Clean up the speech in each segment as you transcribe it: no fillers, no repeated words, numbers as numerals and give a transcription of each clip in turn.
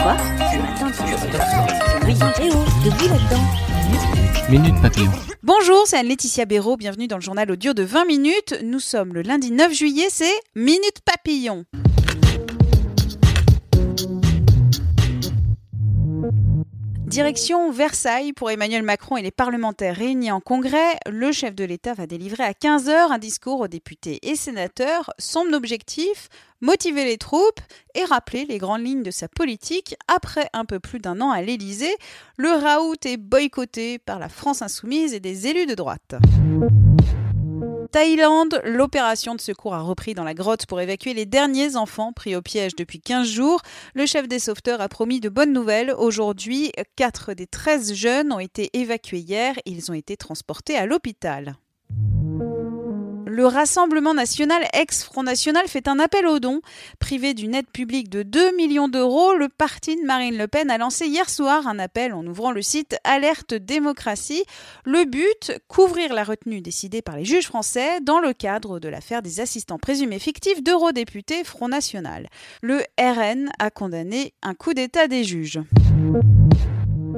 Quoi ? Ce matin, Minute Papillon. Bonjour, c'est Anne-Laetitia Béraud, bienvenue dans le journal audio de 20 minutes. Nous sommes le lundi 9 juillet, c'est Minute Papillon. Direction Versailles pour Emmanuel Macron et les parlementaires réunis en congrès. Le chef de l'État va délivrer à 15h un discours aux députés et sénateurs. Son objectif, motiver les troupes et rappeler les grandes lignes de sa politique. Après un peu plus d'un an à l'Élysée, le raout est boycotté par la France insoumise et des élus de droite. Thaïlande, l'opération de secours a repris dans la grotte pour évacuer les derniers enfants pris au piège depuis 15 jours. Le chef des sauveteurs a promis de bonnes nouvelles. Aujourd'hui, 4 des 13 jeunes ont été évacués hier. Ils ont été transportés à l'hôpital. Le Rassemblement national ex-Front National fait un appel aux dons. Privé d'une aide publique de 2 millions d'euros, le parti de Marine Le Pen a lancé hier soir un appel en ouvrant le site Alerte Démocratie. Le but, couvrir la retenue décidée par les juges français dans le cadre de l'affaire des assistants présumés fictifs d'eurodéputés Front National. Le RN a condamné un coup d'État des juges.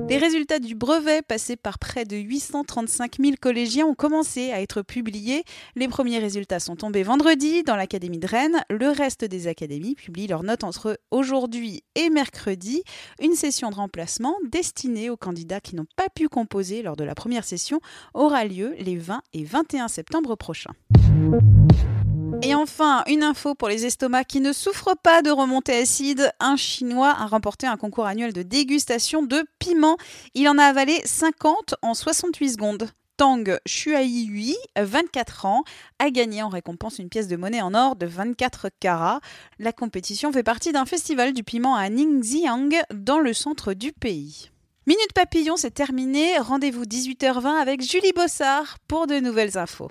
Les résultats du brevet passé par près de 835 000 collégiens ont commencé à être publiés. Les premiers résultats sont tombés vendredi dans l'Académie de Rennes. Le reste des académies publie leurs notes entre aujourd'hui et mercredi. Une session de remplacement destinée aux candidats qui n'ont pas pu composer lors de la première session aura lieu les 20 et 21 septembre prochains. Et enfin, une info pour les estomacs qui ne souffrent pas de remontées acides. Un Chinois a remporté un concours annuel de dégustation de piments. Il en a avalé 50 en 68 secondes. Tang Shuaihui, 24 ans, a gagné en récompense une pièce de monnaie en or de 24 carats. La compétition fait partie d'un festival du piment à Ningxiang, dans le centre du pays. Minute Papillon, c'est terminé. Rendez-vous 18h20 avec Julie Bossard pour de nouvelles infos.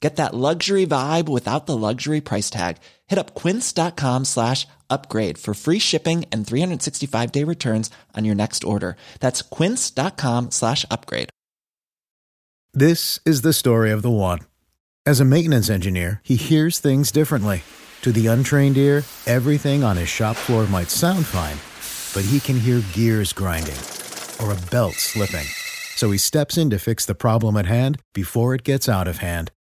Get that luxury vibe without the luxury price tag. Hit up quince.com/upgrade for free shipping and 365-day returns on your next order. That's quince.com/upgrade. This is the story of the one. As a maintenance engineer, he hears things differently. To the untrained ear, everything on his shop floor might sound fine, but he can hear gears grinding or a belt slipping. So he steps in to fix the problem at hand before it gets out of hand.